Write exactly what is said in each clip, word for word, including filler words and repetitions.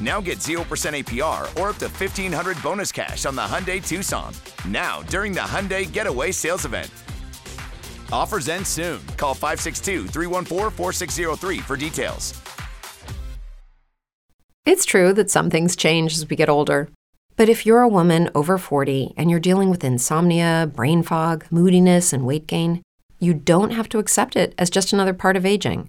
Now get zero percent A P R or up to fifteen hundred dollars bonus cash on the Hyundai Tucson. Now, during the Hyundai Getaway Sales Event. Offers end soon. Call five six two, three one four, four six zero three for details. It's true that some things change as we get older. But if you're a woman over forty and you're dealing with insomnia, brain fog, moodiness, and weight gain, you don't have to accept it as just another part of aging.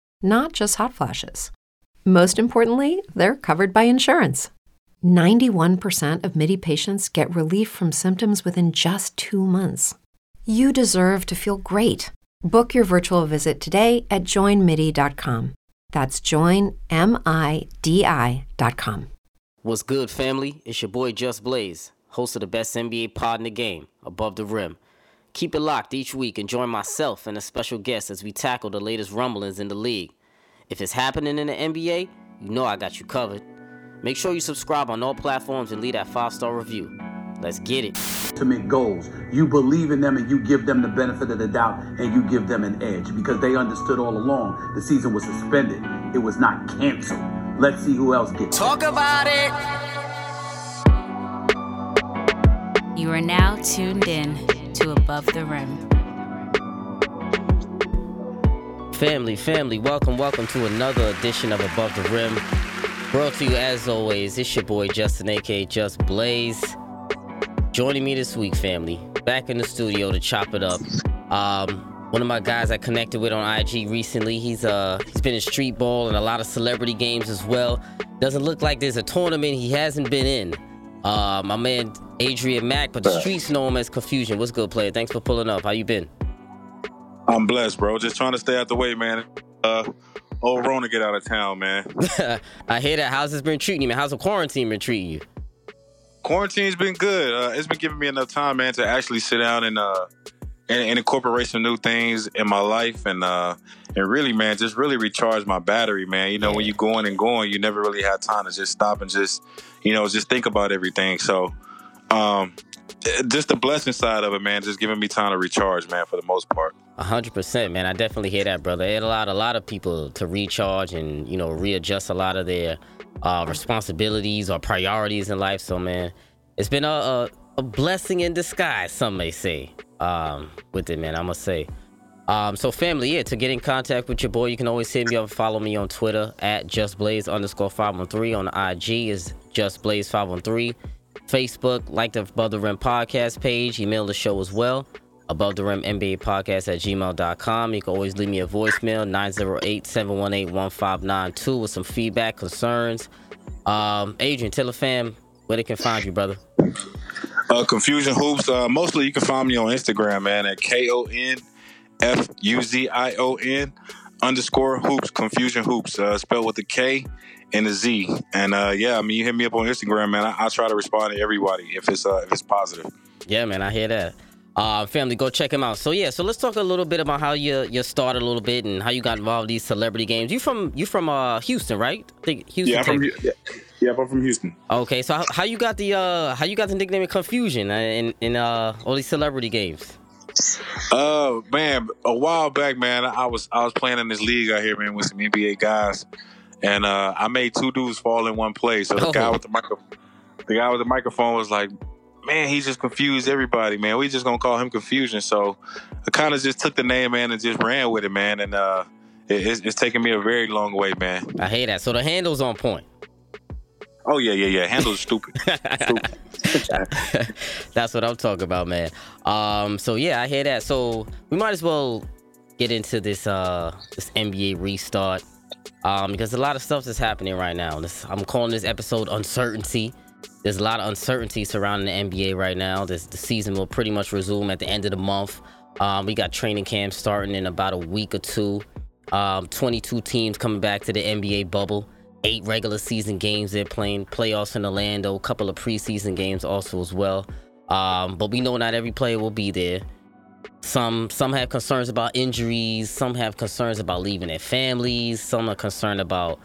not just hot flashes. Most importantly, they're covered by insurance. ninety-one percent of Midi patients get relief from symptoms within just two months. You deserve to feel great. Book your virtual visit today at join midi dot com. That's join midi dot com. What's good, family? It's your boy Just Blaze, host of the best N B A pod in the game, Above the Rim. Keep it locked each week and join myself and a special guest as we tackle the latest rumblings in the league. If it's happening in the N B A, you know I got you covered. Make sure you subscribe on all platforms and leave that five-star review. Let's get it. Ultimate goals. You believe in them and you give them the benefit of the doubt and you give them an edge because they understood all along the season was suspended. It was not canceled. Let's see who else gets it. Talk about it. You are now tuned in to Above the Rim. Family, family, welcome, welcome to another edition of Above the Rim. Brought to you as always, it's your boy Justin, aka Just Blaze. Joining me this week, family, back in the studio to chop it up. Um, one of my guys I connected with on I G recently, he's uh he's been in street ball and a lot of celebrity games as well. Doesn't look like there's a tournament he hasn't been in. Uh, my man Adrian Mac, but the streets know him as Confusion. What's good, player? Thanks for pulling up. How you been? I'm blessed, bro. Just trying to stay out the way, man. Uh, old Rona get out of town, man. I hear that. How's this been treating you, man? How's the quarantine been treating you? Quarantine's been good. Uh, it's been giving me enough time, man, to actually sit down and uh and, and incorporate some new things in my life and uh and really, man, just really recharge my battery, man. You know, yeah. When you going and going, you never really have time to just stop and just, you know, just think about everything. So, um, just the blessing side of it, man, just giving me time to recharge, man, for the most part. A hundred percent, man. I definitely hear that, brother. It allowed a lot of people to recharge and, you know, readjust a lot of their uh, responsibilities or priorities in life. So, man, it's been a, a, a blessing in disguise, some may say, um, with it, man, I must say. Um, so family, yeah, to get in contact with your boy, you can always hit me up and follow me on Twitter at just blaze underscore five one three. On the I G is just blaze five one three. Facebook, like the Above the Rim podcast page, email the show as well, Above the Rim N B A podcast at gmail dot com. You can always leave me a voicemail, nine zero eight, seven one eight, one five nine two, with some feedback, concerns. Um, Adrian, tell the fam where they can find you, brother. Uh, Confusion Hoops. Uh, mostly you can find me on Instagram, man, at K O N F U Z I O N underscore hoops, Confusion Hoops, uh, spelled with a K and a Z. And uh, yeah, I mean, you hit me up on Instagram, man. I, I try to respond to everybody if it's uh, if it's positive. Yeah, man, I hear that. Uh, family, go check him out. So yeah, so let's talk a little bit about how you you started a little bit and how you got involved in these celebrity games. You from you from uh, Houston, right? I think Houston. Yeah, I'm from, yeah, yeah, I'm from Houston. Okay, so how, how you got the uh, how you got the nickname of Confusion in in uh, all these celebrity games? Uh man, a while back, man, I was I was playing in this league out here, man, with some N B A guys, and uh, I made two dudes fall in one play. So the oh. guy with the micro- the guy with the microphone was like, "Man, he just confused everybody, man. We just gonna call him Confusion." So I kind of just took the name, man, and just ran with it, man. And uh, it, it's, it's taken me a very long way, man. I hate that. So the handle's on point. Oh yeah, yeah, yeah. Handle's stupid. stupid. That's what I'm talking about, man. Um, so yeah, I hear that. So we might as well get into this uh, this N B A restart um, because a lot of stuff is happening right now. This, I'm calling this episode Uncertainty. There's a lot of uncertainty surrounding the N B A right now. This, the season will pretty much resume at the end of the month. Um, we got training camp starting in about a week or two. Um, twenty-two teams coming back to the N B A bubble. Eight regular season games they're playing. Playoffs in Orlando. A couple of preseason games also as well. Um, but we know not every player will be there. Some some have concerns about injuries. Some have concerns about leaving their families. Some are concerned about...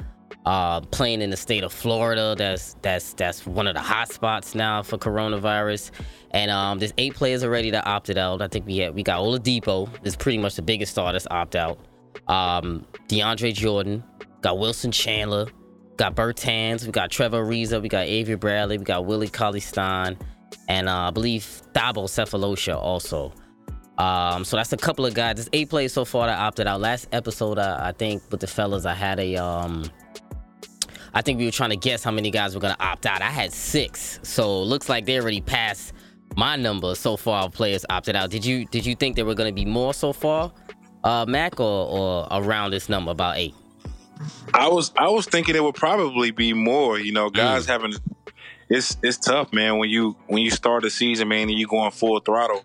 Uh, playing in the state of Florida, that's that's that's one of the hot spots now for coronavirus. And um, there's eight players already that opted out. I think we had we got Oladipo is pretty much the biggest star that's opt out. Um, DeAndre Jordan, got Wilson Chandler, got Bertans, we got Trevor Ariza, we got Avery Bradley, we got Willie Cauley-Stein, and uh, I believe Thabo Sefolosha also. Um, so that's a couple of guys. There's eight players so far that opted out. Last episode, I, I think with the fellas, I had a um. I think we were trying to guess how many guys were going to opt out. I had six, so it looks like they already passed my number so far. Players opted out. Did you did you think there were going to be more so far, uh, Mac, or, or around this number, about eight? I was I was thinking it would probably be more. You know, guys mm. having it's it's tough, man. When you when you start a season, man, and you going full throttle,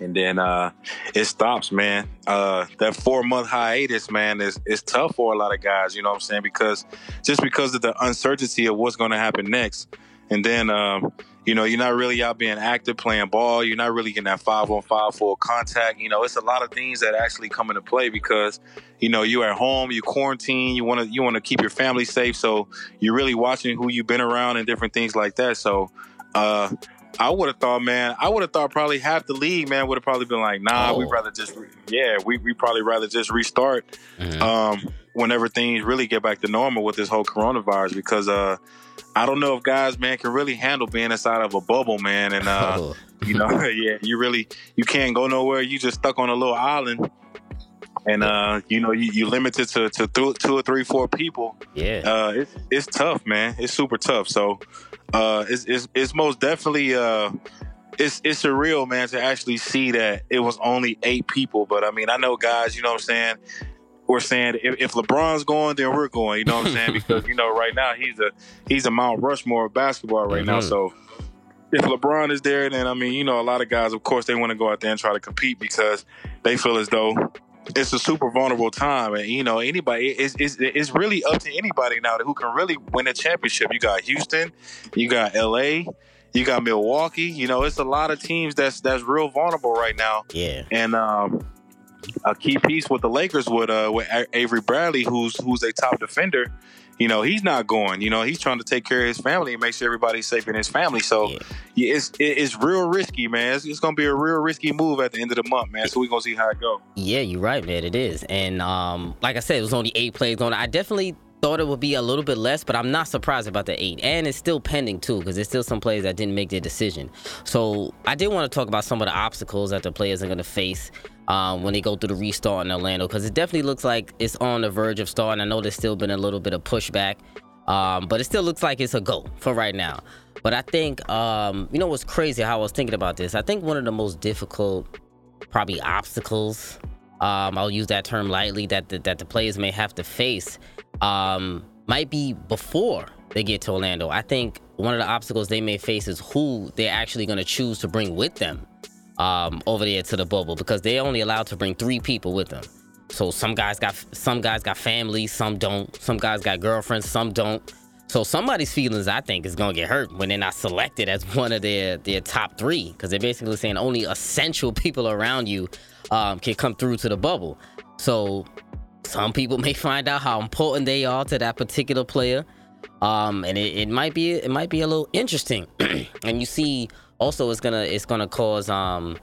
and then uh, it stops, man. Uh, that four-month hiatus, man, is is tough for a lot of guys, you know what I'm saying? Because just because of the uncertainty of what's going to happen next. And then, um, you know, you're not really out being active, playing ball. You're not really getting that five-on-five full contact. You know, it's a lot of things that actually come into play because, you know, you're at home, you quarantine, you want to you want to keep your family safe. So you're really watching who you've been around and different things like that. So, uh I would have thought, man, I would have thought probably half the league, man, would have probably been like, nah, oh. we'd rather just, re- yeah, we we probably rather just restart mm-hmm. um, whenever things really get back to normal with this whole coronavirus because uh, I don't know if guys, man, can really handle being inside of a bubble, man. And, uh, oh. you know, yeah, you really, you can't go nowhere. You just stuck on a little island. And, uh, you know, you, you limited to, to th- two or three, four people. Yeah. Uh, it, it's tough, man. It's super tough. So, Uh, it's, it's it's most definitely uh, it's it's surreal, man, to actually see that it was only eight people. But I mean, I know guys, you know what I'm saying. We're saying if, if LeBron's going, then we're going. You know what I'm saying? Because you know, right now he's a he's a Mount Rushmore of basketball right mm-hmm. now. So if LeBron is there, then I mean, you know, a lot of guys, of course, they want to go out there and try to compete because they feel as though it's a super vulnerable time. And, you know, anybody, it's, it's, it's really up to anybody now who can really win a championship. You got Houston, you got L A, you got Milwaukee. You know, it's a lot of teams that's that's real vulnerable right now. Yeah. And um, a key piece with the Lakers with uh, with Avery Bradley, who's who's a top defender, you know, he's not going. You know, he's trying to take care of his family and make sure everybody's safe in his family. So yeah. Yeah, it's it's real risky, man. It's, it's going to be a real risky move at the end of the month, man. So we're going to see how it goes. Yeah, you're right, man. It is. And um, like I said, it was only eight plays going on. I definitely thought it would be a little bit less, but I'm not surprised about the eight. And it's still pending, too, because there's still some players that didn't make their decision. So I did want to talk about some of the obstacles that the players are going to face Um, when they go through the restart in Orlando, because it definitely looks like it's on the verge of starting. I know there's still been a little bit of pushback, um, but it still looks like it's a go for right now. But I think, um, you know what's crazy, how I was thinking about this, I think one of the most difficult probably obstacles, um, I'll use that term lightly, that the, that the players may have to face um, might be before they get to Orlando. I think one of the obstacles they may face is who they're actually going to choose to bring with them Um, over there to the bubble, because they're only allowed to bring three people with them. So some guys got some guys got families, some don't. Some guys got girlfriends, some don't. So somebody's feelings, I think, is gonna get hurt when they're not selected as one of their their top three, because they're basically saying only essential people around you um, can come through to the bubble. So some people may find out how important they are to that particular player, um, and it, it might be it might be a little interesting. And you see. Also, it's gonna it's gonna cause um,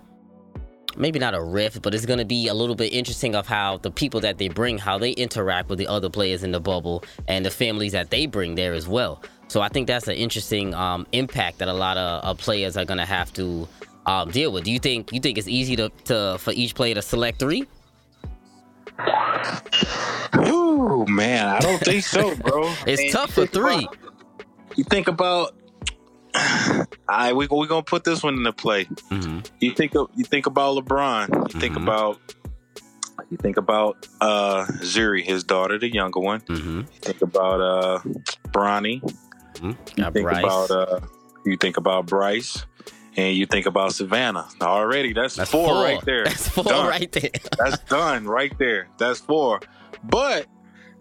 maybe not a rift, but it's going to be a little bit interesting of how the people that they bring, how they interact with the other players in the bubble and the families that they bring there as well. So I think that's an interesting um, impact that a lot of uh, players are going to have to um, deal with. Do you think you think it's easy to, to for each player to select three? Ooh, man, I don't think so, bro. It's man, tough for three. About, you think about... All right, we we gonna put this one into play. Mm-hmm. You think of, you think about LeBron. You mm-hmm. think about you think about uh, Zuri, his daughter, the younger one. Mm-hmm. You think about uh, Bronny. Mm-hmm. You Got think Bryce. about uh, you think about Bryce, and you think about Savannah. Already, that's, that's four, four right there. That's four done. right there. That's done right there. That's four. But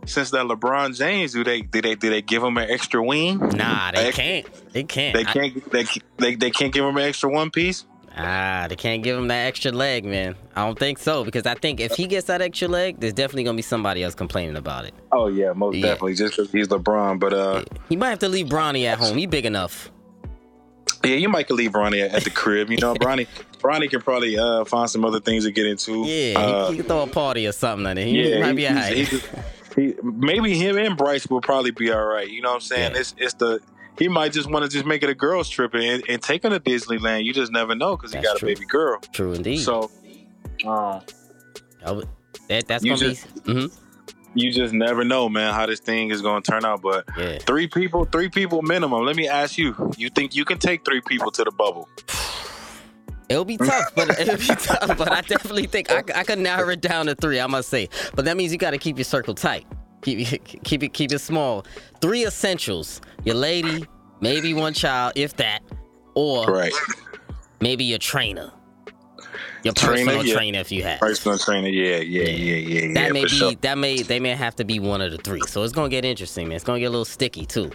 since that LeBron James, do they do they do they give him an extra wing? Nah, they extra, can't. They can't. They can't. I, they, they they can't give him an extra one piece. Ah, they can't give him that extra leg, man. I don't think so, because I think if he gets that extra leg, there's definitely gonna be somebody else complaining about it. Oh yeah, most yeah. definitely. Just because he's LeBron, but uh, he might have to leave Bronny at home. He big enough. Yeah, you might could leave Bronny at, at the crib. You know, Bronny, Bronny can probably uh, find some other things to get into. Yeah, uh, he, he can throw a party or something like that. He yeah, might be all right. He, maybe him and Bryce will probably be all right. You know what I'm saying? Yeah. It's it's the he might just want to just make it a girls trip and, and take her to Disneyland. You just never know because he got true. a baby girl. True indeed. So, uh, would, that that's gonna just, be. Mm-hmm. You just never know, man, how this thing is gonna turn out. But yeah. three people, three people minimum. Let me ask you: you think you can take three people to the bubble? It'll be tough, but it'll be tough. But I definitely think I, I could narrow it down to three. I must say, but that means you got to keep your circle tight. Keep keep it keep it small. Three essentials: your lady, maybe one child, if that, or right. maybe your trainer, your trainer, personal yeah. trainer if you have personal trainer. Yeah, yeah, yeah, yeah. yeah that yeah, may be sure. that may they may have to be one of the three. So it's gonna get interesting, man. It's gonna get a little sticky too.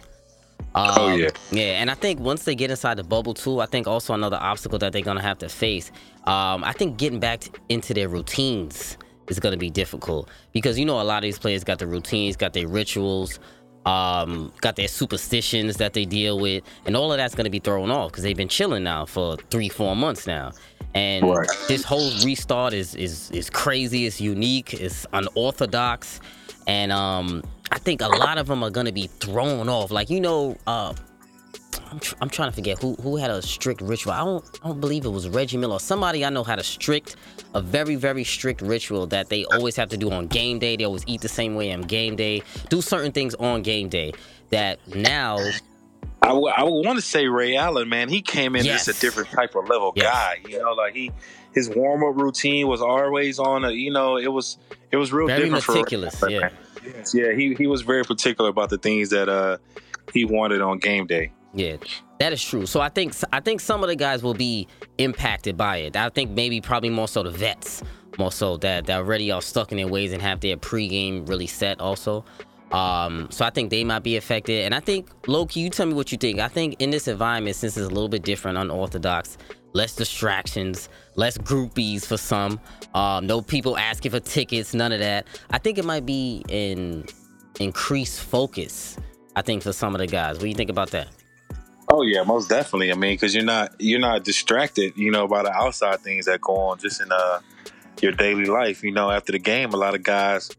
Um, oh, yeah. Yeah, and I think once they get inside the bubble, too, I think also another obstacle that they're going to have to face, um, I think getting back to, into their routines is going to be difficult because, you know, a lot of these players got their routines, got their rituals, um, got their superstitions that they deal with, and all of that's going to be thrown off because they've been chilling now for three, four months now. And right. this whole restart is, is, is crazy, it's unique, it's unorthodox, and... Um, I think a lot of them are going to be thrown off. Like, you know, uh, I'm, tr- I'm trying to forget who who had a strict ritual. I don't I don't believe it was Reggie Miller or somebody I know had a strict, a very, very strict ritual that they always have to do on game day. They always eat the same way on game day, do certain things on game day that now... I, w- I want to say Ray Allen, man. He came in yes. as a different type of level yes. guy. You know, like he... His warm-up routine was always on a, you know, it was it was real very different. Very meticulous, for yeah. Yes, yeah, he, he was very particular about the things that uh, he wanted on game day. Yeah, that is true. So I think I think some of the guys will be impacted by it. I think maybe probably more so the vets, more so that, that already are stuck in their ways and have their pregame really set also. Um, so I think they might be affected. And I think, Loki, you tell me what you think. I think in this environment, since it's a little bit different, unorthodox, less distractions, less groupies for some, um, no people asking for tickets, none of that. I think it might be an increased focus, I think, for some of the guys. What do you think about that? Oh, yeah, most definitely. I mean, because you're not you're not distracted, you know, by the outside things that go on just in uh, your daily life. You know, after the game, a lot of guys,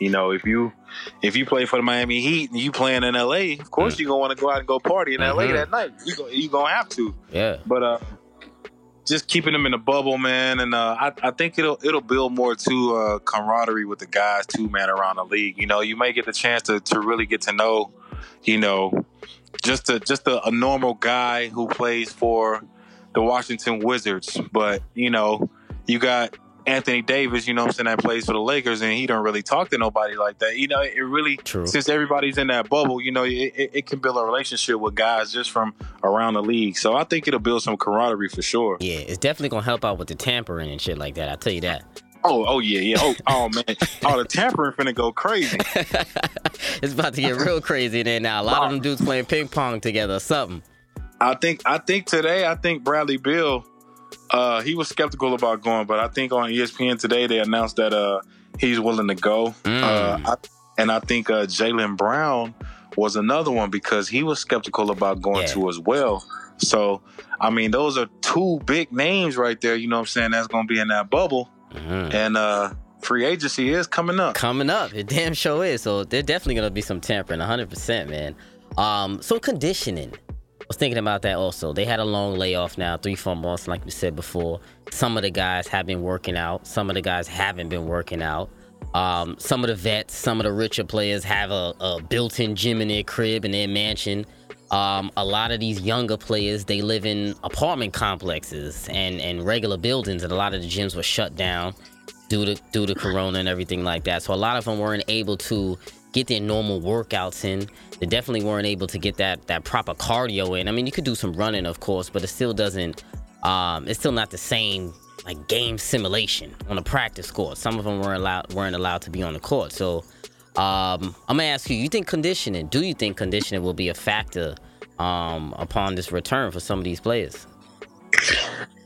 you know, if you if you play for the Miami Heat and you playing in L A, of course mm-hmm. you're going to want to go out and go party in mm-hmm. L A that night. You're going to have to. Yeah. But, uh, just keeping them in the bubble, man, and uh, I, I think it'll it'll build more to uh, camaraderie with the guys too, man, around the league. You know, you may get the chance to, to really get to know, you know, just a just a, a normal guy who plays for the Washington Wizards. But you know, you got Anthony Davis, you know what I'm saying, that plays for the Lakers, and he don't really talk to nobody like that. You know, it really, True. since everybody's in that bubble, you know, it, it, it can build a relationship with guys just from around the league. So I think it'll build some camaraderie for sure. Yeah, it's definitely going to help out with the tampering and shit like that. I'll tell you that. Oh, oh yeah, yeah. Oh, oh man. Oh, the tampering finna go crazy. It's about to get real crazy there now. A lot wow. of them dudes playing ping pong together or something. I think, I think today, I think Bradley Beal, Uh, he was skeptical about going, but I think on E S P N today they announced that uh, he's willing to go. Mm. Uh, I, and I think uh, Jaylen Brown was another one because he was skeptical about going yeah. to as well. So, I mean, those are two big names right there. You know what I'm saying? That's going to be in that bubble. Mm-hmm. And uh, free agency is coming up. Coming up. It damn sure is. So, there's definitely going to be some tampering, one hundred percent, man. Um, some conditioning. I was thinking about that also. They had a long layoff now, three, four months, like we said before. Some of the guys have been working out. Some of the guys haven't been working out. Um, some of the vets, some of the richer players have a, a built-in gym in their crib, in their mansion. Um, a lot of these younger players, they live in apartment complexes and, and regular buildings, and a lot of the gyms were shut down due to due to corona and everything like that. So a lot of them weren't able to get their normal workouts in. They definitely weren't able to get that that proper cardio in. I mean, you could do some running, of course, but it still doesn't, um, it's still not the same like game simulation on a practice court. Some of them weren't allowed weren't allowed to be on the court. So um, I'm gonna ask you: You think conditioning? Do you think conditioning will be a factor um, upon this return for some of these players?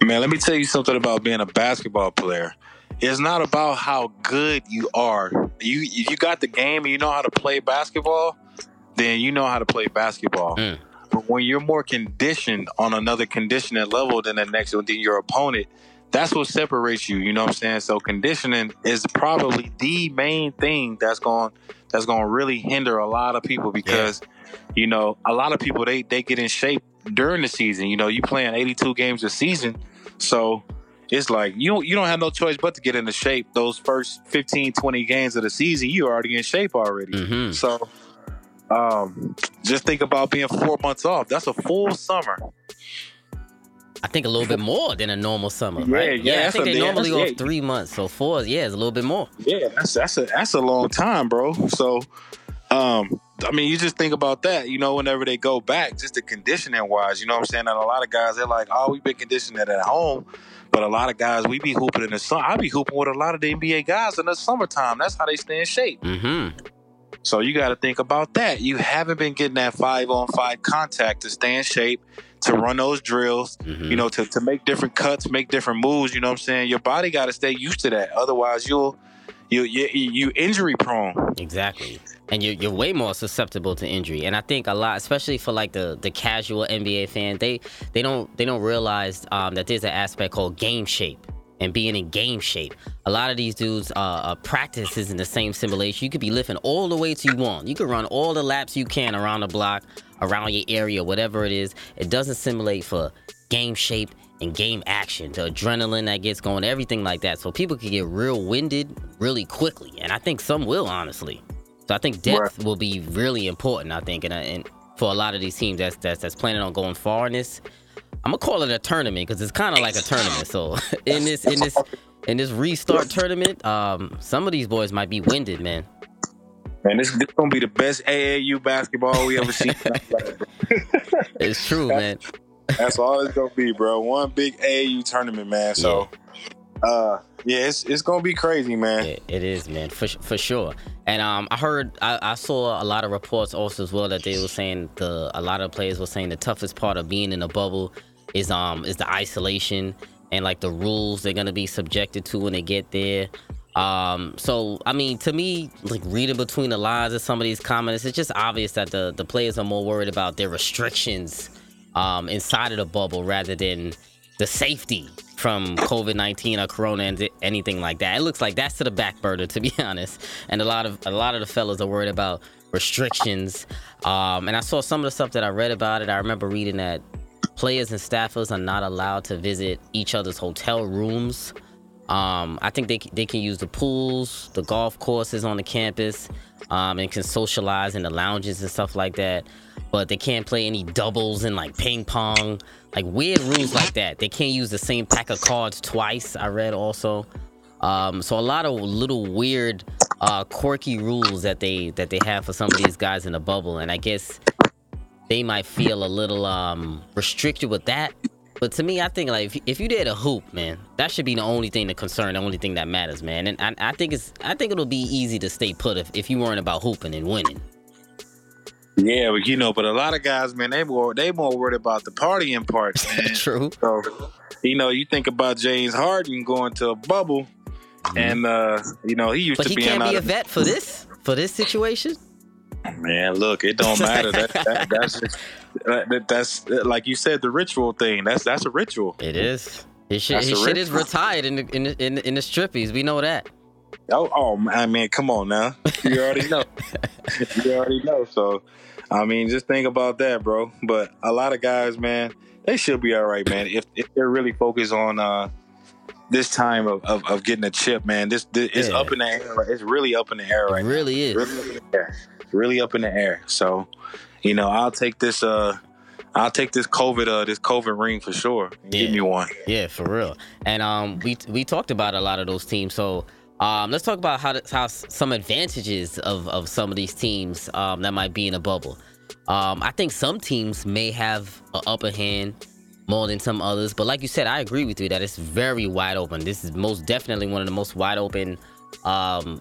Man, let me tell you something about being a basketball player. It's not about how good you are. You if you got the game and you know how to play basketball, then you know how to play basketball. Mm. But when you're more conditioned on another conditioning level than the next, than your opponent. That's what separates you, you know what I'm saying? So conditioning is probably the main thing that's going that's going to really hinder a lot of people because, yeah. you know, a lot of people, they they get in shape during the season. You know, you playing eighty-two games a season. So it's like you, you don't have no choice but to get into shape. Those first fifteen, twenty games of the season, you're already in shape already. Mm-hmm. So um, just think about being four months off. That's a full summer. I think a little bit more than a normal summer, right? Yeah, yeah, yeah I think a, they normally go yeah. three months, so four, yeah, it's a little bit more. Yeah, that's that's a that's a long time, bro. So, um, I mean, you just think about that, you know, whenever they go back, just the conditioning wise, you know what I'm saying? And a lot of guys, they're like, oh, we've been conditioning at home, but a lot of guys, we be hooping in the summer. I be hooping with a lot of the N B A guys in the summertime. That's how they stay in shape. Mm-hmm. So you got to think about that. You haven't been getting that five-on-five contact to stay in shape, to run those drills, mm-hmm. you know, to, to make different cuts, make different moves. You know what I'm saying? Your body got to stay used to that. Otherwise, you'll you you you injury prone. Exactly, and you're you're way more susceptible to injury. And I think a lot, especially for like the the casual N B A fan, they they don't they don't realize um, that there's an aspect called game shape. And being in game shape, a lot of these dudes uh, uh practice isn't the same simulation. You could be lifting all the weights you want, you can run all the laps you can around the block, around your area, whatever it is. It doesn't simulate for game shape and game action, the adrenaline that gets going, everything like that. So people can get real winded really quickly, and I think some will, honestly. So I think depth right. will be really important. I think, and, and for a lot of these teams that's that's, that's planning on going far in this. I'm gonna call it a tournament because it's kind of like a tournament. So in this in this in this restart tournament, um, some of these boys might be winded, man. Man, this this gonna be the best A A U basketball we ever seen. It's true, that's, man. That's all it's gonna be, bro. One big A A U tournament, man. So, yeah, uh, yeah it's it's gonna be crazy, man. It, it is, man, for for sure. And um, I heard, I, I saw a lot of reports also as well that they were saying the a lot of players were saying the toughest part of being in a bubble is um is the isolation and like the rules they're gonna be subjected to when they get there. Um, so I mean, to me, like reading between the lines of some of these comments, it's just obvious that the the players are more worried about their restrictions um inside of the bubble rather than the safety from COVID nineteen or corona and anything like that. It looks like that's to the back burner, to be honest. And a lot of a lot of the fellas are worried about restrictions. Um, and I saw some of the stuff that I read about it. I remember reading that players and staffers are not allowed to visit each other's hotel rooms. Um, I think they they can use the pools, the golf courses on the campus, um, and can socialize in the lounges and stuff like that. But they can't play any doubles and like ping pong, like weird rules like that. They can't use the same pack of cards twice, I read also. Um, so a lot of little weird, uh, quirky rules that they that they have for some of these guys in the bubble, and I guess they might feel a little um, restricted with that. But to me, I think like if, if you did a hoop, man, that should be the only thing to concern, the only thing that matters, man. And I, I think it's I think it'll be easy to stay put if, if you weren't about hooping and winning. Yeah, but you know, but a lot of guys, man, they more they more worried about the partying part, man. True. So, you know, you think about James Harden going to a bubble, mm-hmm. and uh, you know he used but to he be. But he can't be a vet for this for this situation. Man, look, it don't matter. That, that that's just, that, that's like you said, the ritual thing. That's that's a ritual. It is. His shit, his shit is retired in the, in the, in the, in the strippies. We know that. Oh, oh, I mean, come on now. You already know. You already know. So, I mean, just think about that, bro. But a lot of guys, man, they should be all right, man. If if they're really focused on uh, this time of, of, of getting a chip, man, this, this yeah. it's up in the air. It's really up in the air right now. It really is. Really up in the air. Really up in the air. So, you know, I'll take this. Uh, I'll take this COVID. Uh, this COVID ring for sure. Yeah. Give me one. Yeah, for real. And um, we we talked about a lot of those teams. So. Um, let's talk about how, to, how some advantages of, of some of these teams um, that might be in a bubble. Um, I think some teams may have an upper hand more than some others. But like you said, I agree with you that it's very wide open. This is most definitely one of the most wide open um,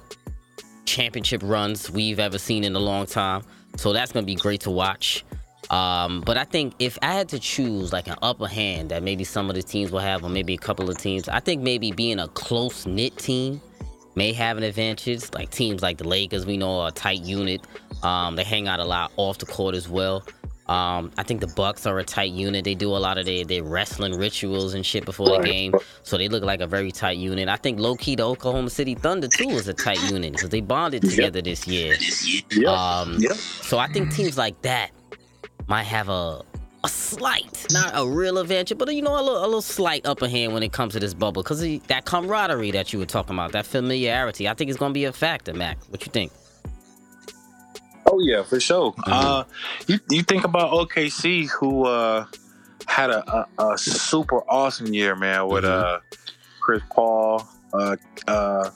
championship runs we've ever seen in a long time. So that's going to be great to watch. Um, but I think if I had to choose like an upper hand that maybe some of the teams will have or maybe a couple of teams, I think maybe being a close-knit team may have an advantage. Like teams like the Lakers, we know, are a tight unit. Um, they hang out a lot off the court as well. Um, I think the Bucks are a tight unit. They do a lot of their, their wrestling rituals and shit before the game. So they look like a very tight unit. I think low-key the Oklahoma City Thunder, too, is a tight unit because they bonded together yep. this year. Yep. Um, yep. So I think teams like that might have a a slight, not a real advantage, but you know, a little, a little slight upper hand when it comes to this bubble, because that camaraderie that you were talking about, that familiarity, I think it's going to be a factor. Mac, what you think? Oh yeah, for sure. Mm-hmm. Uh, you you think about O K C, who uh, had a, a, a super awesome year, man, with mm-hmm. uh, Chris Paul, uh, uh,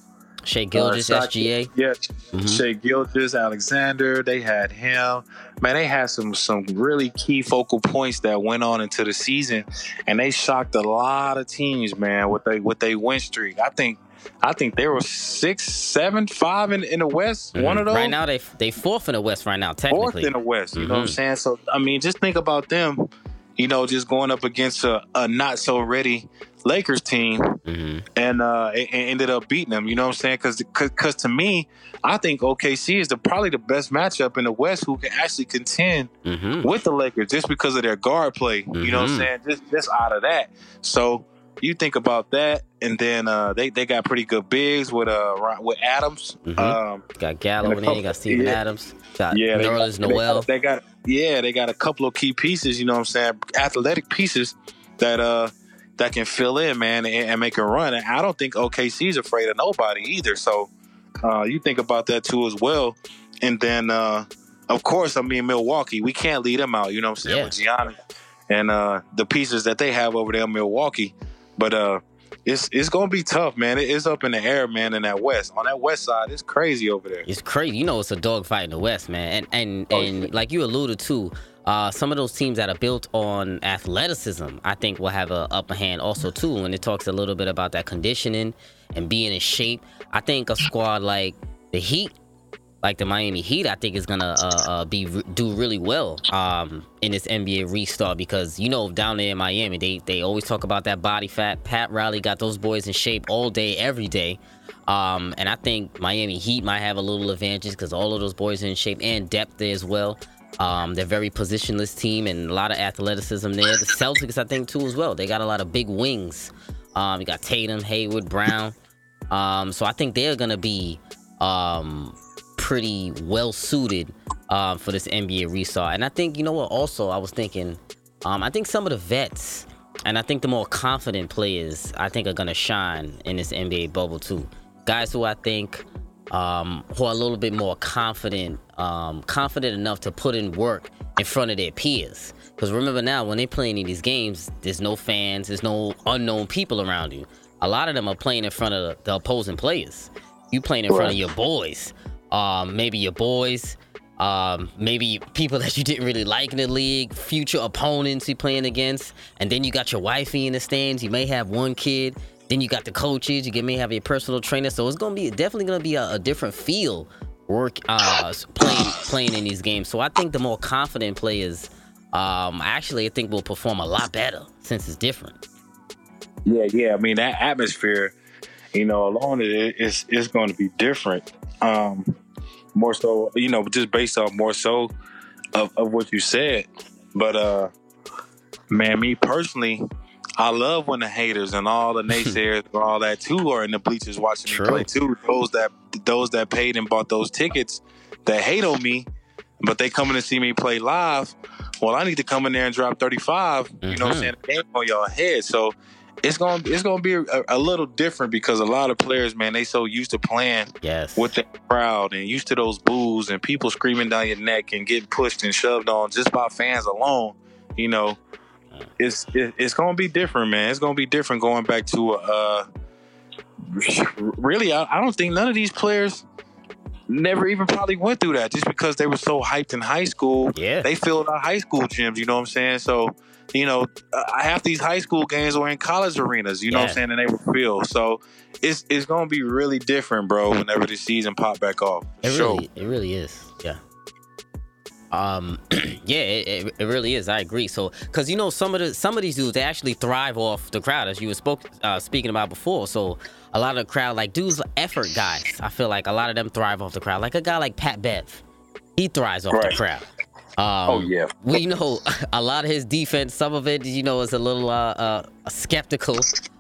Shai Gilgeous, uh, S G A. Yeah, mm-hmm. Shai Gilgeous-Alexander. They had him. Man, they had some some really key focal points that went on into the season, and they shocked a lot of teams, man, with they with they win streak. I think I think they were six, seven, five in, in the West. Mm-hmm. One of those. Right now, they they fourth in the West right now, technically. Fourth in the West, you mm-hmm. know what I'm saying? So, I mean, just think about them, you know, just going up against a, a not-so-ready Lakers team, mm-hmm. and uh, it, it ended up beating them. You know what I'm saying? Because because to me, I think O K C is the, probably the best matchup in the West who can actually contend mm-hmm. with the Lakers just because of their guard play. Mm-hmm. You know what I'm saying? Just, just out of that. So you think about that, and then uh, they they got pretty good bigs with uh with Adams. Mm-hmm. Um, got Gallo in there. You got Stephen yeah. Adams. Got yeah, Nerlens Noel. They got, yeah, they got a couple of key pieces. You know what I'm saying? Athletic pieces that uh. that can fill in, man, and, and make a run. And I don't think O K C's afraid of nobody either. So uh, you think about that too as well. And then, uh, of course, I mean, Milwaukee, we can't leave them out, you know what I'm saying, yeah. with Giannis and uh, the pieces that they have over there in Milwaukee. But uh, it's it's going to be tough, man. It is up in the air, man, in that West. On that West side, it's crazy over there. It's crazy. You know, it's a dogfight in the West, man. And, and, oh, and yeah. like you alluded to, Uh, some of those teams that are built on athleticism, I think, will have an upper hand also, too, when it talks a little bit about that conditioning and being in shape. I think a squad like the Heat, like the Miami Heat, I think is going to uh, uh, be do really well um, in this N B A restart because, you know, down there in Miami, they, they always talk about that body fat. Pat Riley got those boys in shape all day, every day. Um, and I think Miami Heat might have a little advantage because all of those boys are in shape and depth there as well. Um, they're a very positionless team and a lot of athleticism there. The Celtics, I think, too, as well. They got a lot of big wings. Um, you got Tatum, Hayward, Brown. Um, so I think they're going to be um, pretty well-suited uh, for this N B A restart. And I think, you know what, also, I was thinking, um, I think some of the vets and I think the more confident players, I think, are going to shine in this N B A bubble, too. Guys who I think... Um, who are a little bit more confident, um, confident enough to put in work in front of their peers. Because remember now, when they're playing in these games, there's no fans, there's no unknown people around you. A lot of them are playing in front of the opposing players. You playing in front of your boys, um, maybe your boys, um, maybe people that you didn't really like in the league, future opponents you're playing against, and then you got your wifey in the stands. You may have one kid. Then you got the coaches. You may have your personal trainer. So it's gonna be definitely gonna be a, a different feel work uh, playing playing in these games. So I think the more confident players, um, actually, I think will perform a lot better since it's different. Yeah, yeah. I mean that atmosphere, you know, alone it, it's it's going to be different. Um, more so, you know, just based off more so of, of what you said. But, uh, man, me personally, I love when the haters and all the naysayers and all that too are in the bleachers watching True. me play too. Those that those that paid and bought those tickets that hate on me, but they coming to see me play live. Well, I need to come in there and drop thirty-five. Mm-hmm. You know what I'm saying? A game on y'all head. So it's gonna it's gonna be a, a little different because a lot of players, man, they so used to playing yes. with that crowd and used to those boos and people screaming down your neck and getting pushed and shoved on just by fans alone. You know. It's it's gonna be different, man. It's gonna be different going back to uh, really. I, I don't think none of these players never even probably went through that just because they were so hyped in high school. Yeah, they filled out high school gyms. You know what I'm saying? So you know, half these high school games were in college arenas. You know yeah. what I'm saying? And they were filled. So it's it's gonna be really different, bro. Whenever this season pop back off, it sure. really it really is. Yeah. Um, yeah, it, it, it really is. I agree. So, because you know, some of the some of these dudes, they actually thrive off the crowd, as you were spoke uh, speaking about before. So, a lot of the crowd, like dudes, effort guys, I feel like a lot of them thrive off the crowd. Like a guy like Pat Bev, he thrives off right. the crowd. Um, oh yeah. We know a lot of his defense. Some of it, you know, is a little uh, uh skeptical.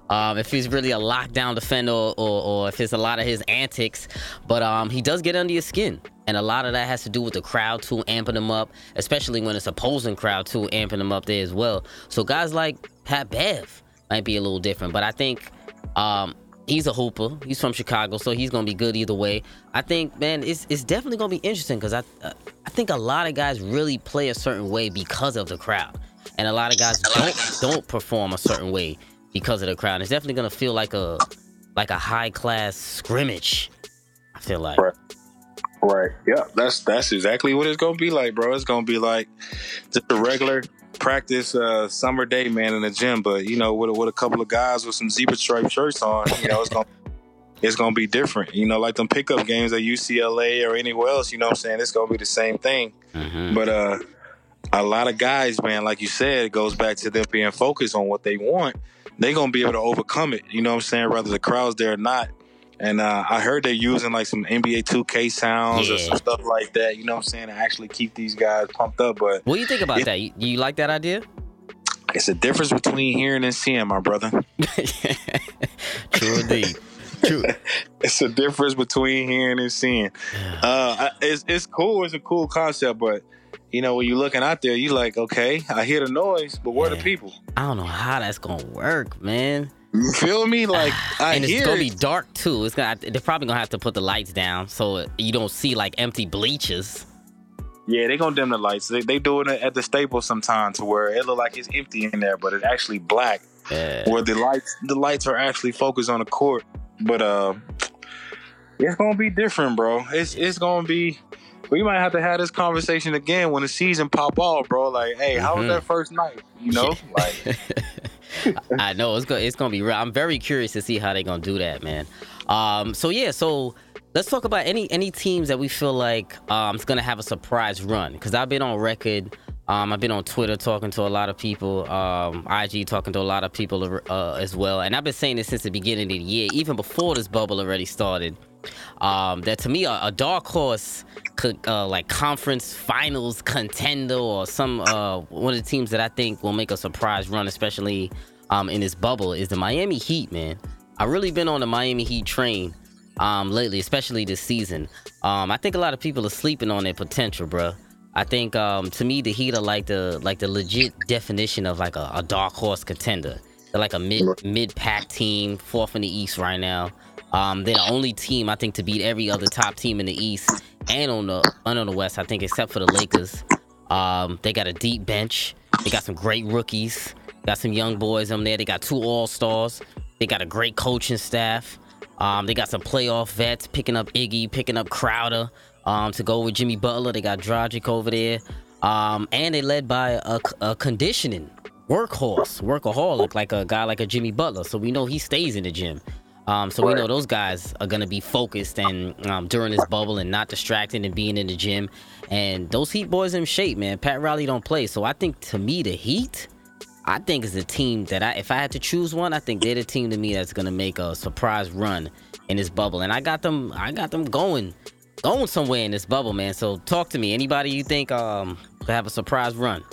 Um, if he's really a lockdown defender, or, or, or if it's a lot of his antics, but um, he does get under your skin. And a lot of that has to do with the crowd, too, amping them up, especially when it's opposing crowd, too, amping them up there as well. So guys like Pat Bev might be a little different. But I think um, he's a hooper. He's from Chicago, so he's going to be good either way. I think, man, it's it's definitely going to be interesting because I, uh, I think a lot of guys really play a certain way because of the crowd. And a lot of guys don't, don't perform a certain way because of the crowd. It's definitely going to feel like a, like a high-class scrimmage, I feel like. Right. Right. Yeah, that's that's exactly what it's gonna be like, bro. It's gonna be like just a regular practice uh, summer day, man, in the gym. But you know, with a, with a couple of guys with some zebra stripe shirts on, you know, it's gonna it's gonna be different. You know, like them pickup games at U C L A or anywhere else. You know what I'm saying? It's gonna be the same thing. Mm-hmm. But uh, a lot of guys, man, like you said, it goes back to them being focused on what they want. They're gonna be able to overcome it. You know what I'm saying? Whether the crowd's there or not. And uh, I heard they're using like some N B A two K sounds yeah. or some stuff like that. You know what I'm saying? To actually keep these guys pumped up. But what do you think about it, that? You, you like that idea? It's a difference between hearing and seeing, my brother. True indeed. True. It's a difference between hearing and seeing. Uh, it's it's cool. It's a cool concept, but you know, when you're looking out there, you like, okay, I hear the noise, but where yeah. are the people? I don't know how that's gonna work, man. You feel me? Like, I and it's hear gonna it. be dark too. It's gonna they're probably gonna have to put the lights down so you don't see like empty bleachers. Yeah, they gonna dim the lights. They they do it at the Staples sometimes to where it look like it's empty in there, but it's actually black. Yeah. Where the lights the lights are actually focused on the court. But uh, it's gonna be different, bro. It's it's gonna be. We might have to have this conversation again when the season pop off, bro. Like, hey, mm-hmm. how was that first night? You know, like. I know it's gonna it's gonna be real. I'm very curious to see how they're gonna do that, man. Um, so yeah, so let's talk about any any teams that we feel like um is gonna have a surprise run. Because I've been on record, um, I've been on Twitter talking to a lot of people, um, I G talking to a lot of people uh, as well. And I've been saying this since the beginning of the year, even before this bubble already started. Um, that to me a, a dark horse could, uh, like conference finals contender or some uh, one of the teams that I think will make a surprise run, especially um, in this bubble, is the Miami Heat, man. I've really been on the Miami Heat train um, lately, especially this season. Um, I think a lot of people are sleeping on their potential, bro. I think um, to me the Heat are like the like the legit definition of like a, a dark horse contender. They're like a mid mid pack team, fourth in the East right now. Um, they're the only team I think to beat every other top team in the East and on the and on the West. I think except for the Lakers. Um, they got a deep bench. They got some great rookies. Got some young boys on there. They got two All Stars. They got a great coaching staff. Um, they got some playoff vets picking up Iggy, picking up Crowder um, to go with Jimmy Butler. They got Dragic over there, um, and they led by a, a conditioning workhorse, workaholic like a guy like a Jimmy Butler. So we know he stays in the gym. Um, so we know those guys are going to be focused and um, during this bubble and not distracted and being in the gym. And those Heat boys in shape, man. Pat Riley don't play. So I think, to me, the Heat, I think is the team that I, if I had to choose one, I think they're the team to me that's going to make a surprise run in this bubble. And I got them, I got them going going somewhere in this bubble, man. So talk to me. Anybody you think um could have a surprise run?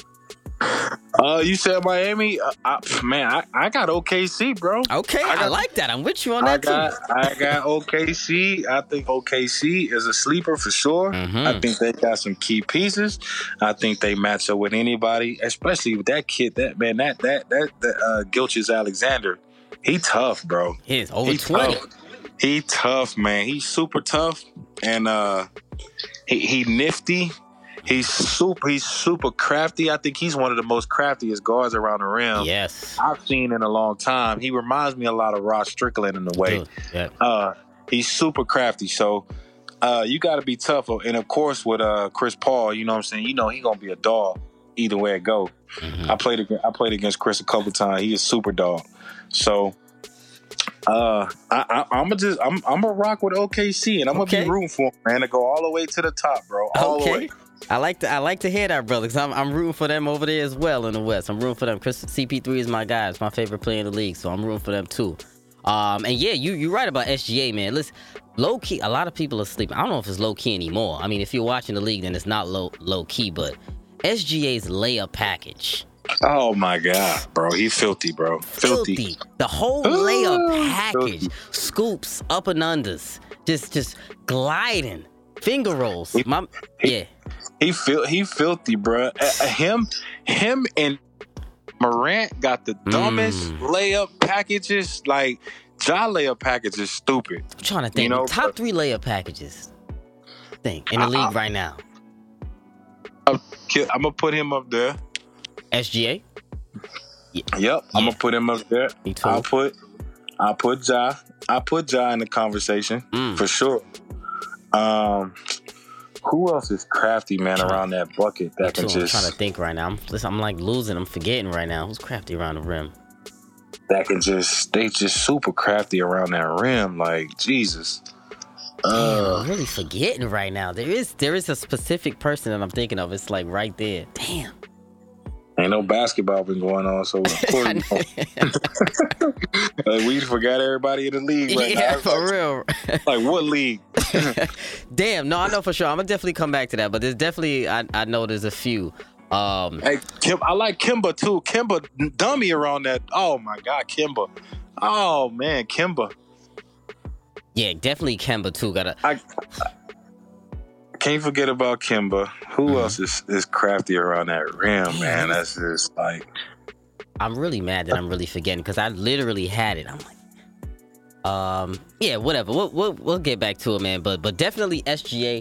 Uh, you said Miami, uh, I, man. I, I got O K C, bro. Okay, I, got, I like that. I'm with you on that I got, too. I got O K C. I think O K C is a sleeper for sure. Mm-hmm. I think they got some key pieces. I think they match up with anybody, especially with that kid. That man, that that that, that uh, Gilgeous-Alexander, he tough, bro. He is over he twenty. Tough. He tough, man. He's super tough, and uh, he he nifty. He's super. He's super crafty. I think he's one of the most craftiest guards around the rim. Yes, I've seen in a long time. He reminds me a lot of Ross Strickland in a way. Yeah. Uh, he's super crafty. So uh, you got to be tough. And of course, with uh, Chris Paul, you know what I'm saying. You know he's gonna be a dog either way it go. Mm-hmm. I played. I played against Chris a couple times. He is super dog. So. Uh, I, I, I'm gonna just I'm I'm gonna rock with O K C, and I'm gonna okay. be rooting for him, man, to go all the way to the top, bro. All okay. the way. I like to I like to hear that, brother, because I'm I'm rooting for them over there as well in the West. I'm rooting for them. Chris C P three is my guy. It's my favorite player in the league, so I'm rooting for them too. Um, and yeah, you you're right about S G A, man. Listen, low key, a lot of people are sleeping. I don't know if it's low key anymore. I mean, if you're watching the league, then it's not low low key, but S G A's layup package. Oh my God, bro. He filthy, bro. Filthy. filthy. The whole Ooh, layup package. Filthy. Scoops, up and unders. Just just gliding. Finger rolls. He, my, he, yeah. He fil- he filthy, bro. Uh, him him and Morant got the dumbest mm. layup packages. Like, Ja layup package is stupid. I'm trying to think. You know, top but, three layup packages thing in the I, league I, right now. I'm, I'm gonna put him up there. S G A? Yeah. Yep, yeah. I'm gonna put him up there. I'll put I'll put Ja. I'll put Ja in the conversation mm. for sure. Um who else is crafty, man, around that bucket that can just I'm trying to think right now. I'm listen, I'm like losing, I'm forgetting right now. Who's crafty around the rim? That can just they just super crafty around that rim, like Jesus. Uh, Damn, I'm really forgetting right now. There is there is a specific person that I'm thinking of. It's like right there. Damn. Ain't no basketball been going on, so of course like, we forgot everybody in the league right yeah, now. For real. Like, what league? Damn, no, I know for sure. I'm going to definitely come back to that, but there's definitely, I, I know there's a few. Um, hey, Kim, I like Kimba, too. Kimba, dummy around that. Oh, my God, Kimba. Oh, man, Kimba. Yeah, definitely Kimba, too. Gotta. I, I Can't forget about Kimba. Who mm-hmm. else is, is crafty around that rim, man? That's just like... I'm really mad that I'm really forgetting because I literally had it. I'm like... um, Yeah, whatever. We'll, we'll, we'll get back to it, man. But but definitely S G A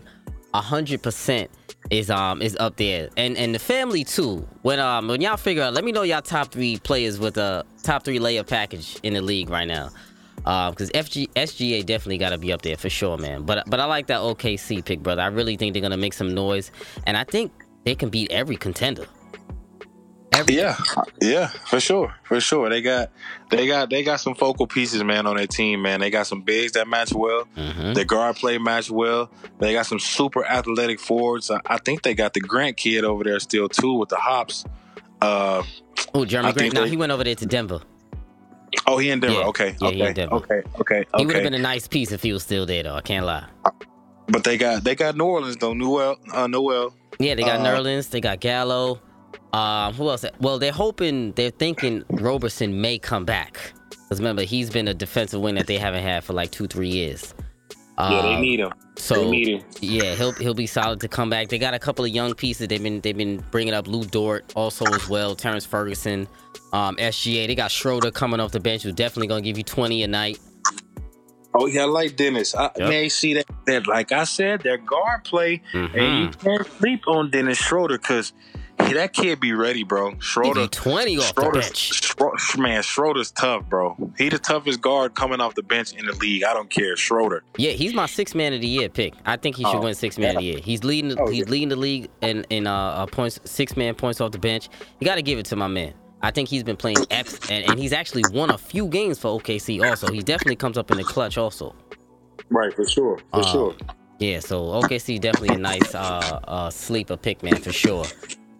one hundred percent is um is up there. And and the family, too. When um when y'all figure out... Let me know y'all top three players with a top three layer package in the league right now. Because um, S G A definitely got to be up there for sure, man. But but I like that O K C pick, brother. I really think they're going to make some noise. And I think they can beat every contender. Every yeah, yeah, for sure. For sure. They got they got, they got some focal pieces, man, on their team, man. They got some bigs that match well. Mm-hmm. Their guard play match well. They got some super athletic forwards. I, I think they got the Grant kid over there still, too, with the hops. Uh, oh, Jeremy I Grant. Now, they, he went over there to Denver. Oh, he in Denver. Yeah. Okay. Yeah, okay. He in Denver. Okay. Okay. Okay. He would have been a nice piece if he was still there, though. I can't lie. But they got they got New Orleans though. Noel. Uh, Noel. Yeah, they got uh, Nerlens. They got Gallo. Uh, who else? Well, they're hoping they're thinking Roberson may come back because remember he's been a defensive wing that they haven't had for like two three years. Um, yeah, they need him. So they need him. Yeah, he'll he'll be solid to come back. They got a couple of young pieces. They've been they've been bringing up Lou Dort also as well. Terrence Ferguson. Um, S G A, they got Schroeder coming off the bench who's definitely going to give you twenty a night. Oh, yeah, I like Dennis. I, yep. Man, you see that, that, like I said, that guard play, mm-hmm. and you can't sleep on Dennis Schroeder because hey, that kid be ready, bro. Schroeder. twenty off Schroeder, the bench. Schro- man, Schroeder's tough, bro. He the toughest guard coming off the bench in the league. I don't care. Schroeder. Yeah, he's my sixth man of the year pick. I think he should oh, win sixth man yeah. of the year. He's leading, oh, he's yeah. leading the league in, in uh, points, six-man points off the bench. You got to give it to my man. I think he's been playing F, and, and he's actually won a few games for O K C also. He definitely comes up in the clutch also. Right, for sure, for um, sure. Yeah, so O K C definitely a nice uh, uh, sleeper pick, man, for sure.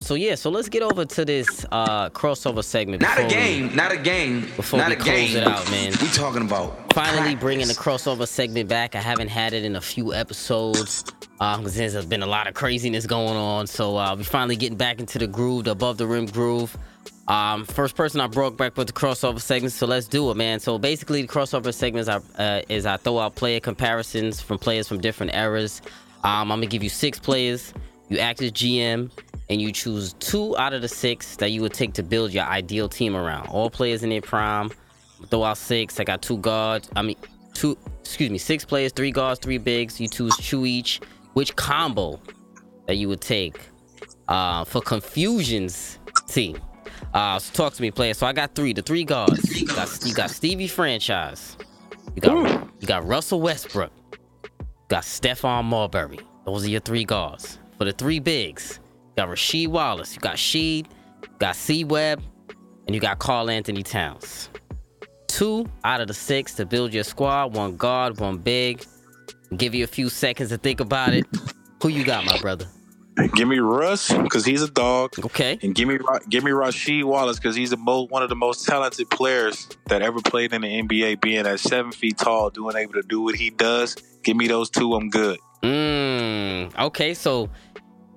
So, yeah, so let's get over to this uh, crossover segment. Not a game, we, not a game, before not we a close game. it out, man. We talking about Finally practice. Bringing the crossover segment back. I haven't had it in a few episodes. Um, because there's been a lot of craziness going on, so uh, we're finally getting back into the groove, the Above the Rim groove. Um, first person I brought back with the crossover segments, so let's do it, man. So basically, the crossover segments are, uh, is I throw out player comparisons from players from different eras. Um, I'm gonna give you six players. You act as G M, and you choose two out of the six that you would take to build your ideal team around. All players in their prime. Throw out six. I got two guards. I mean, two. Excuse me, six players, three guards, three bigs. You choose two each. Which combo that you would take uh, for Confusion's team? Uh, so talk to me, player. So I got three. The three guards. You got, you got Stevie Franchise. You got you got Russell Westbrook. You got Stephon Marbury. Those are your three guards. For the three bigs, you got Rasheed Wallace. You got Sheed. You got C-Webb, and you got Karl Anthony Towns. Two out of the six to build your squad. One guard, one big. Give you a few seconds to think about it. Who you got, my brother? Give me Russ, because he's a dog. Okay. And give me give me Rasheed Wallace, because he's the most, one of the most talented players that ever played in the N B A, being at seven feet tall, doing able to do what he does. Give me those two, I'm good. Mm, okay, so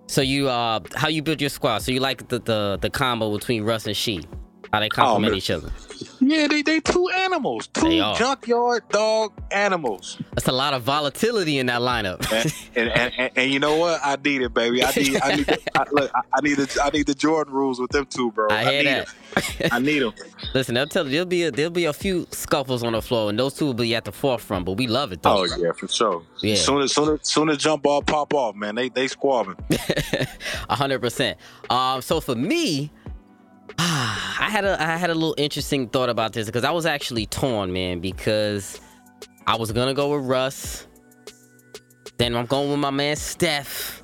so you uh, how you build your squad? So you like the, the, the combo between Russ and Sheed? How they complement oh, each other? Yeah, they they two animals, two junkyard dog animals. That's a lot of volatility in that lineup. and, and, and, and, and you know what? I need it, baby. I need I need the, I, look, I need the I need the Jordan rules with them two, bro. I, I need that. them. I need them. Listen, I'm telling you, there'll be a, there'll be a few scuffles on the floor, and those two will be at the forefront. But we love it, though. Oh yeah, for sure. Yeah. Soon as soon as soon as jump ball pop off, man, they they squabbling. A hundred percent. Um. So for me. I had a I had a little interesting thought about this because I was actually torn, man, because I was gonna go with Russ. Then I'm going with my man Steph.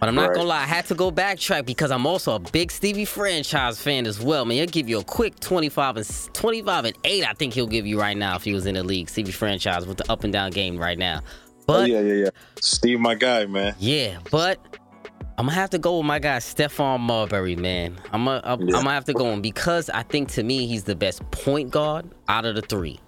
But I'm not right. gonna lie, I had to go backtrack because I'm also a big Stevie Franchise fan as well. Man, he'll give you a quick twenty-five and eight, I think he'll give you right now if he was in the league. Stevie Franchise with the up and down game right now. But oh, yeah, yeah, yeah. Steve, my guy, man. Yeah, but I'm going to have to go with my guy, Stephon Marbury, man. I'm going yeah. I'm to have to go on because I think, to me, he's the best point guard out of the three.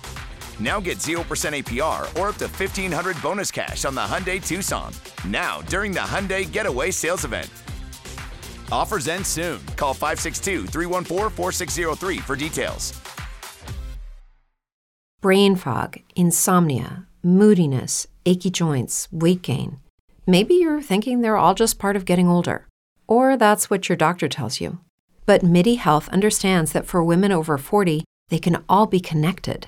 Now get zero percent A P R or up to fifteen hundred dollars bonus cash on the Hyundai Tucson. Now, during the Hyundai Getaway Sales Event. Offers end soon. Call five six two, three one four, four six zero three for details. Brain fog, insomnia, moodiness, achy joints, weight gain. Maybe you're thinking they're all just part of getting older. Or that's what your doctor tells you. But Midi Health understands that for women over forty, they can all be connected.